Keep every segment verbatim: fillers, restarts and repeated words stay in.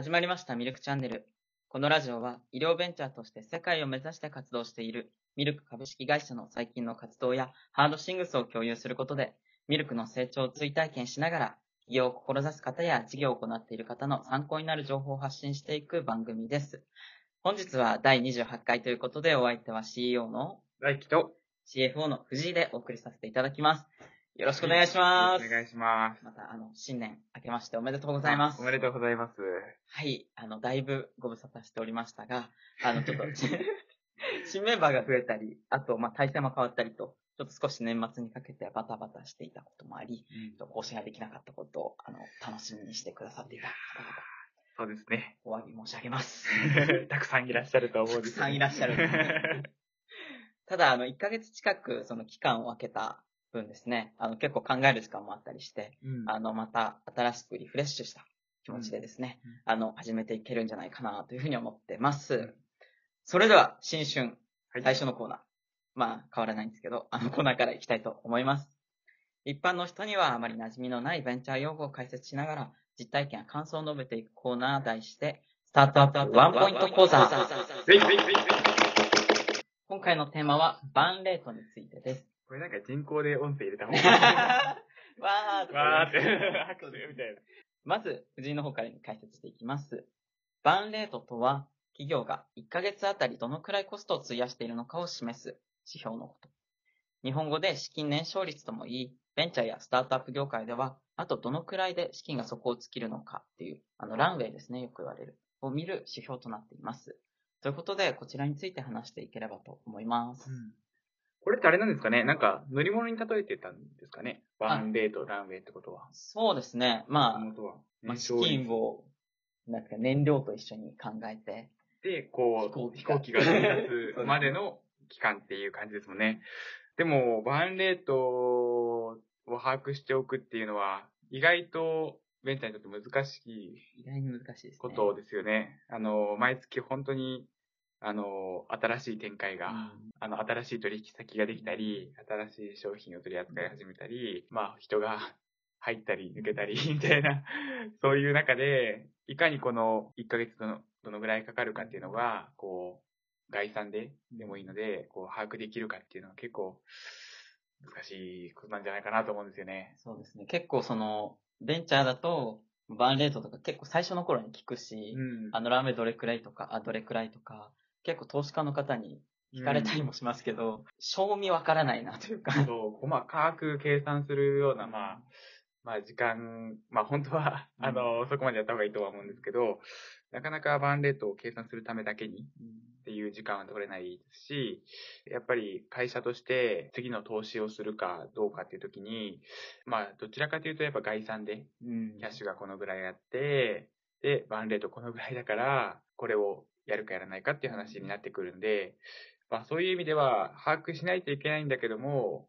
始まりましたミルクチャンネル。このラジオは医療ベンチャーとして世界を目指して活動しているミルク株式会社の最近の活動やハードシングスを共有することで、ミルクの成長を追体験しながら起業を志す方や事業を行っている方の参考になる情報を発信していく番組です。本日はだいにじゅうはちかいということで、お相手は シーイーオー の大輝と シーエフオー の藤井でお送りさせていただきます。よろしくお願いします。お願いします。また、あの、新年明けましておめでとうございます。おめでとうございます。はい、あの、だいぶご無沙汰しておりましたが、あの、ちょっと、新メンバーが増えたり、あと、まあ、体制も変わったりと、ちょっと少し年末にかけてバタバタしていたこともあり、うん、更新ができなかったことを、あの、楽しみにしてくださっていた方々。そうですね。お詫び申し上げます。たくさんいらっしゃると思うんです、ね。たくさんいらっしゃる。ただ、あの、いっかげつ近く、その期間を空けた、分ですね、あの結構考える時間もあったりして、うん、あのまた新しくリフレッシュした気持ちでですね、うん、あの始めていけるんじゃないかなというふうに思ってます、うん、それでは新春最初のコーナー、はい、まあ変わらないんですけど、あのコーナーからいきたいと思います。一般の人にはあまり馴染みのないベンチャー用語を解説しながら実体験や感想を述べていくコーナー、題してスタートアップワンポイント講座。今回のテーマはバーンレートについてです。これなんか人工で音声入れた方がいい。わーって。わーって。拍手みたいな。まず、藤井の方から解説していきます。バーンレートとは、企業がいっかげつあたりどのくらいコストを費やしているのかを示す指標のこと。日本語で資金燃焼率ともいい、ベンチャーやスタートアップ業界では、あとどのくらいで資金が底を尽きるのかっていう、あの、ランウェイですね、よく言われる、を見る指標となっています。ということで、こちらについて話していければと思います。うん、これってあれなんですかね、なんか乗り物に例えてたんですかね、バーンレート、ランウェイってことは。そうですね、まあ、元はまあ、資金をなんか燃料と一緒に考えて。で、こう、飛行機が飛び立つまでの期間っていう感じですもんね。でも、バーンレートを把握しておくっていうのは、意外とベンチャーにとって難しい。意外に難しいですね。ことですよね。あの、毎月本当に、あの、新しい展開が、うん、あの、新しい取引先ができたり、新しい商品を取り扱い始めたり、うん、まあ、人が入ったり抜けたり、みたいな、そういう中で、いかにこのいっかげつどの、どのぐらいかかるかっていうのが、こう、概算ででもいいので、こう、把握できるかっていうのは結構、難しいことなんじゃないかなと思うんですよね。そうですね。結構その、ベンチャーだと、バーンレートとか結構最初の頃に聞くし、うん、あの、ラーメンどれくらいとか、あ、どれくらいとか、結構投資家の方に聞かれたりもしますけど、うん、正味わからないなというか。そう、細かく計算するような、まあ、まあ時間、まあ本当は、あの、うん、そこまでやった方がいいとは思うんですけど、なかなかバーンレートを計算するためだけにっていう時間は取れないですし、やっぱり会社として次の投資をするかどうかっていう時に、まあどちらかというとやっぱ概算で、キャッシュがこのぐらいあって、うん、で、バーンレートこのぐらいだから、これをやるかやらないかっていう話になってくるんで、まあそういう意味では把握しないといけないんだけども、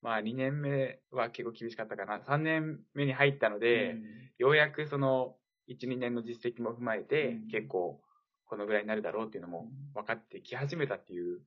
まあにねんめは結構厳しかったかな。さんねんめに入ったので、うん、ようやくそのいち、にねんの実績も踏まえて、うん、結構このぐらいになるだろうっていうのも分かってき始めたっていう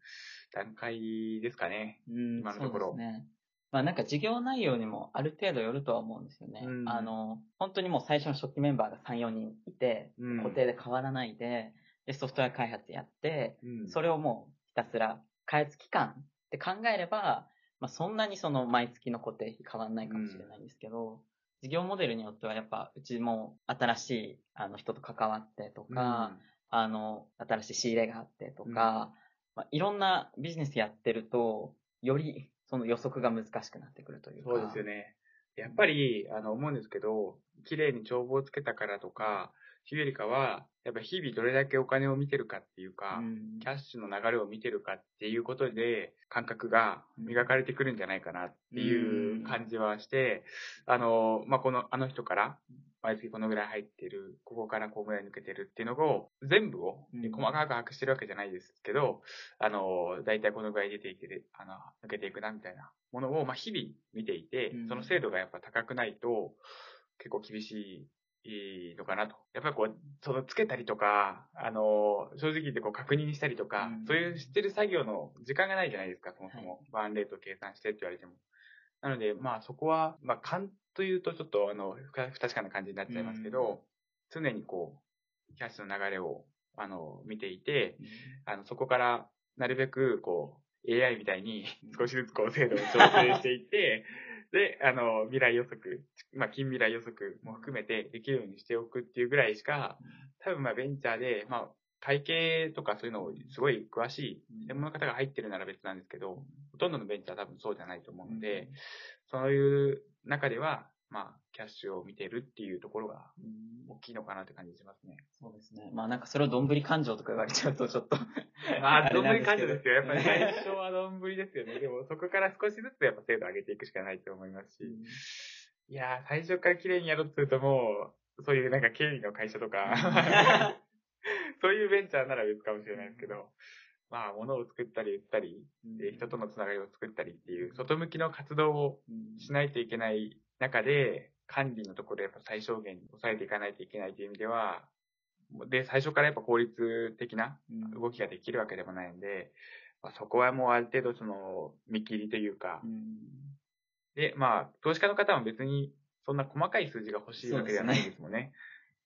段階ですかね。うん、今のところ。そうですね。まあなんか事業内容にもある程度よるとは思うんですよね。うん、あの、本当にもう最初の初期メンバーがさん、よにんいて、うん、固定で変わらないで、で、ソフトウェア開発やって、うん、それをもうひたすら開発期間って考えれば、まあそんなにその毎月の固定費変わんないかもしれないんですけど、うん、事業モデルによってはやっぱうちも新しいあの人と関わってとか、うん、あの、新しい仕入れがあってとか、うん、まあいろんなビジネスやってると、よりその予測が難しくなってくるというか。そうですよね。やっぱり、あの、思うんですけど、綺麗に帳簿をつけたからとか、というよりかは、やっぱ日々どれだけお金を見てるかっていうか、うん、キャッシュの流れを見てるかっていうことで、感覚が磨かれてくるんじゃないかなっていう感じはして、うん、あの、まあ、この、あの人から、毎月このぐらい入ってる、ここからこのぐらい抜けてるっていうのを、全部を、ね、細かく把握してるわけじゃないですけど、うん、あの、だいたいこのぐらい出ていける、あの、抜けていくなみたいなものを、まあ、日々見ていて、その精度がやっぱ高くないと、結構厳しい、いいのかなと。やっぱりこう、そのつけたりとか、あの、正直言ってこう確認したりとか、うん、そういう知ってる作業の時間がないじゃないですか、そもそも。はい、バーンレート計算してって言われても。なので、まあそこは、まあ勘というとちょっとあの、不確かな感じになっちゃいますけど、うん、常にこキャッシュの流れをあの見ていて、あのそこからなるべくこう エーアイ みたいに少しずつこう精度を調整していってであの未来予測、まあ、近未来予測も含めてできるようにしておくっていうぐらいしか、多分まあベンチャーで、まあ、会計とかそういうのをすごい詳しい専門の方が入ってるなら別なんですけど、ほとんどのベンチャーは多分そうじゃないと思うので、そういう中ではまあ、キャッシュを見てるっていうところが大きいのかなって感じしますね。そうですね。まあなんかそれをどんぶり勘定とか言われちゃうとちょっと。まあどんぶり勘定ですよ。やっぱり最初はどんぶりですよね。でもそこから少しずつやっぱ精度を上げていくしかないと思いますし。いやー、最初から綺麗にやろうとするともう、そういうなんか経理の会社とか、そういうベンチャーなら別かもしれないですけど、まあ物を作ったり売ったり、人とのつながりを作ったりっていう外向きの活動をしないといけない中で、管理のところでやっぱ最小限に抑えていかないといけないという意味では、で最初からやっぱ効率的な動きができるわけでもないんで、まあ、そこはもうある程度その見切りというか、うん、でまあ投資家の方も別にそんな細かい数字が欲しいわけではないですもんね。ね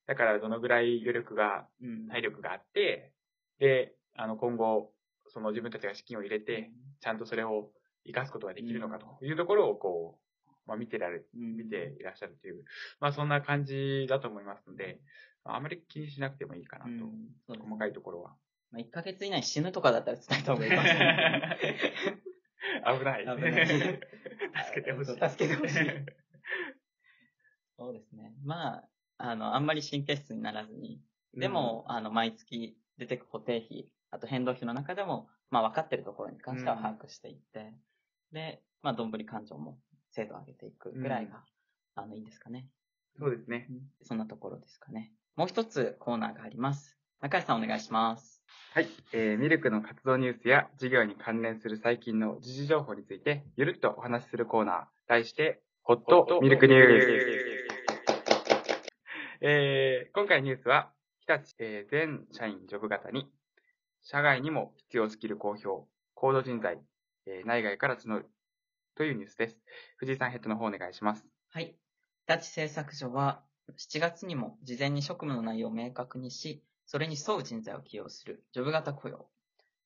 だからどのぐらい余力が、うん、体力があって、であの今後その自分たちが資金を入れてちゃんとそれを生かすことができるのかというところをこう。まあ、見てられ、見ていらっしゃるという、まあそんな感じだと思いますので、あまり気にしなくてもいいかなと、うん、細かいところは。まあ、いっかげつ以内死ぬとかだったら伝えた方がいいかもしれない。危ない。危ない。助けてほしい。助けてほしい。そうですね。まあ、あの、あんまり神経質にならずに、でも、うん、あの、毎月出てく固定費、あと変動費の中でも、まあ分かってるところに関しては把握していって、うん、で、まあ、どんぶり勘定も。精度を上げていくぐらいが、うん、あのいいですかね。そうですね。そんなところですかね。もう一つコーナーがあります。中井さんお願いします。はい、えー、ミルクの活動ニュースや事業に関連する最近の時事情報についてゆるっとお話しするコーナー。題してホットミルクニュース。えー、今回のニュースは日立、えー、全社員ジョブ型に社外にも必要スキル公表、高度人材、えー、内外から募る。というニュースです。藤井さんヘッドの方お願いします。はい。日立製作所はしちがつにも事前に職務の内容を明確にし、それに沿う人材を起用するジョブ型雇用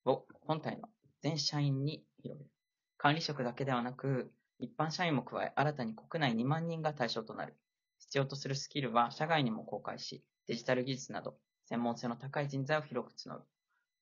を本体の全社員に広げる。管理職だけではなく、一般社員も加え、新たに国内にまんにんが対象となる。必要とするスキルは社外にも公開し、デジタル技術など専門性の高い人材を広く募る。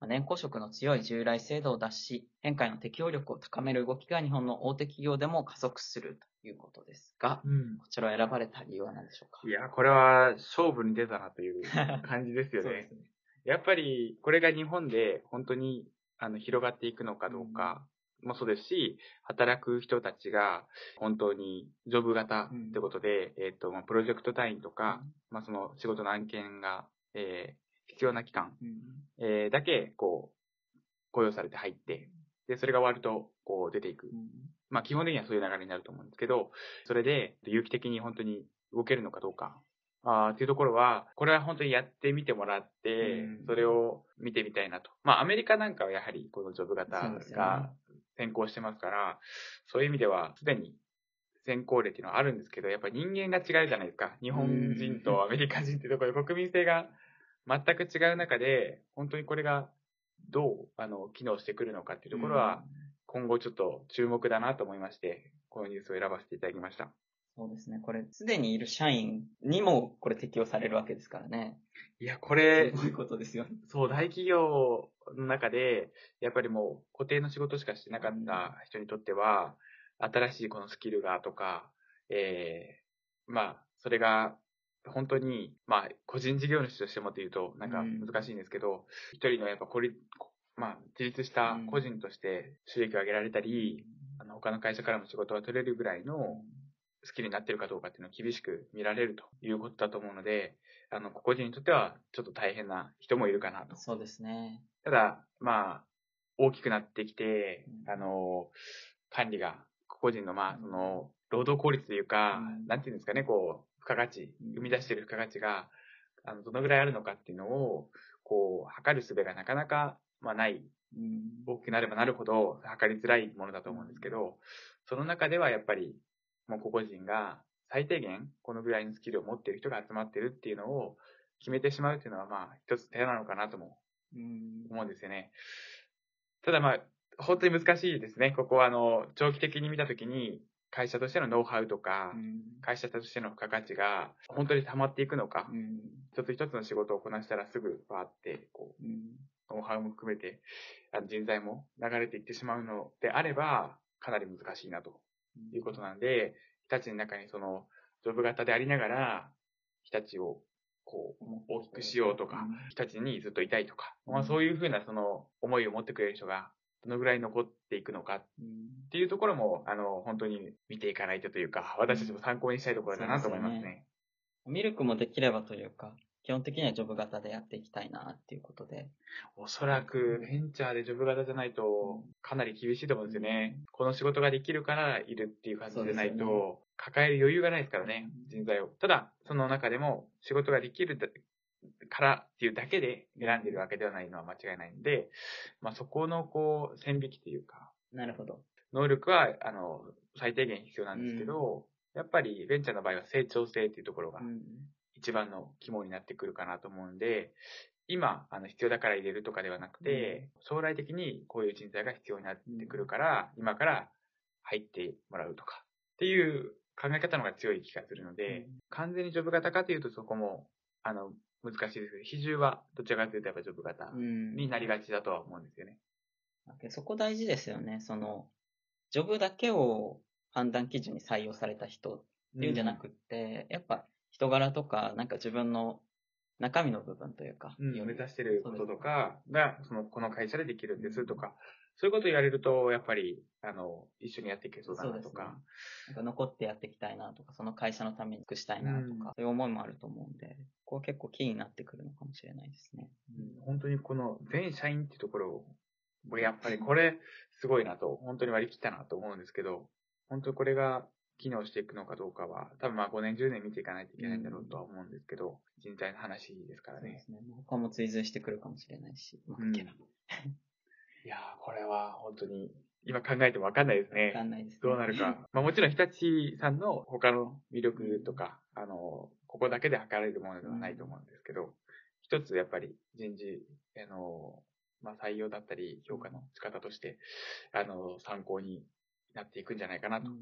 年功職の強い従来制度を脱し、変化への適応力を高める動きが日本の大手企業でも加速するということですが、うん、こちらを選ばれた理由は何でしょうか？いや、これは勝負に出たなという感じですよね。そうですね。やっぱりこれが日本で本当にあの広がっていくのかどうかもそうですし、働く人たちが本当にジョブ型ってことで、うん、えっと、プロジェクト単位とか、うん、まあその仕事の案件が、えー必要な期間、うんえー、だけこう雇用されて入ってでそれが終わるとこう出ていく、うんまあ、基本的にはそういう流れになると思うんですけど、それで有機的に本当に動けるのかどうかあっていうところは、これは本当にやってみてもらって、うん、それを見てみたいなと、まあ、アメリカなんかはやはりこのジョブ型が先行してますから、そういう意味ではすでに先行例っていうのはあるんですけど、やっぱり人間が違うじゃないですか。日本人とアメリカ人っていうところで国民性が全く違う中で、本当にこれがどうあの機能してくるのかっていうところは、今後ちょっと注目だなと思いまして、このニュースを選ばせていただきました。そうですね。これ、すでにいる社員にもこれ適用されるわけですからね。いや、これ、すごいことですよね。そう、大企業の中で、やっぱりもう固定の仕事しかしてなかった人にとっては、新しいこのスキルがとか、えー、まあ、それが、本当に、まあ、個人事業主としてもというと、なんか難しいんですけど、一、うん、人のやっぱ孤立、まあ、自立した個人として収益を上げられたり、うん、あの他の会社からも仕事が取れるぐらいのスキルになっているかどうかっていうのを厳しく見られるということだと思うので、あの、個人にとってはちょっと大変な人もいるかなと。そうですね。ただ、まあ、大きくなってきて、あの、管理が個人の、まあ、その、労働効率というか、うん、なんていうんですかね、こう、付加価値、生み出している付加価値があのどのぐらいあるのかっていうのをこう測る術がなかなか、まあ、ない、うん、大きくなればなるほど測りづらいものだと思うんですけど、その中ではやっぱりもう個々人が最低限このぐらいのスキルを持っている人が集まっているっていうのを決めてしまうというのは、まあ、一つ手なのかなとも思うんですよね。ただ、まあ、本当に難しいですね。ここは、あの、長期的に見たときに、会社としてのノウハウとか、会社としての付加価値が本当に溜まっていくのか、一つ一つの仕事をこなしたらすぐバーって、こう、ノウハウも含めて、人材も流れていってしまうのであれば、かなり難しいなということなんで、日立の中にその、ジョブ型でありながら、日立をこう大きくしようとか、日立にずっといたいとか、まあ、そういうふうなその思いを持ってくれる人が、どのぐらい残っていくのかっていうところも、あの、本当に見ていかないとというか、私たちも参考にしたいところだなと思いますね。そうですね。ミルクもできればというか、基本的にはジョブ型でやっていきたいなっていうことで。おそらくベンチャーでジョブ型じゃないとかなり厳しいと思うんですよね。うん、この仕事ができるからいるっていう感じじゃないと、ね、抱える余裕がないですからね、人材を。ただ、その中でも仕事ができるからっていうだけで選んでるわけではないのは間違いないんで、まあ、そこのこう線引きというか、なるほど、能力はあの最低限必要なんですけど、うん、やっぱりベンチャーの場合は成長性っていうところが一番の肝になってくるかなと思うんで、今あの必要だから入れるとかではなくて、うん、将来的にこういう人材が必要になってくるから、うん、今から入ってもらうとかっていう考え方の方が強い気がするので、うん、完全にジョブ型かというとそこもあの難しいですけど、比重はどちらかというとやっぱジョブ型になりがちだとは思うんですよね。そこ大事ですよね。そのジョブだけを判断基準に採用された人っていうんじゃなくて、うん、やっぱ人柄とかなんか自分の中身の部分というか、うん、目指してることとかがそのこの会社でできるんですとか、そういうことを言われるとやっぱりあの一緒にやっていけそうだなとか、ね、なんか残ってやっていきたいなとか、その会社のために尽くしたいなとか、うん、そういう思いもあると思うんで、ここは結構キーになってくるのかもしれないですね。うん、本当にこの全社員っていうところをやっぱりこれすごいなと本当に割り切ったなと思うんですけど、本当にこれが機能していくのかどうかは、多分まあごねんじゅうねん見ていかないといけないんだろうとは思うんですけど、人材の話ですからね。そうですね。他も追随してくるかもしれないし、うまくいけない。いやー、これは本当に今考えても分かんないですね。分かんないですね。どうなるか。まあもちろん日立さんの他の魅力とか、あの、ここだけで測れるものではないと思うんですけど、一つやっぱり人事、あの、まあ採用だったり評価の仕方として、あの、参考になっていくんじゃないかなと。うん、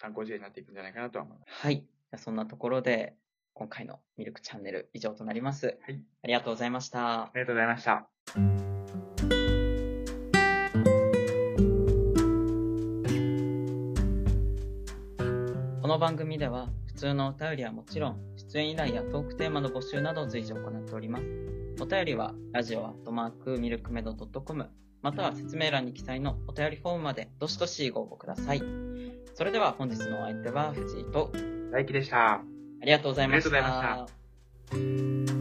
参考事例になっていくんじゃないかなとは思います。はい。そんなところで、今回のミルクチャンネル以上となります。はい。ありがとうございました。ありがとうございました。この番組では、普通のお便りはもちろん、出演依頼やトークテーマの募集などを随時行っております。お便りは、ラジオアットマークミルクメド .com、または説明欄に記載のお便りフォームまで、どしどしご応募ください。それでは本日のお相手は藤井と大輝でした。ありがとうございました。ありがとうございました。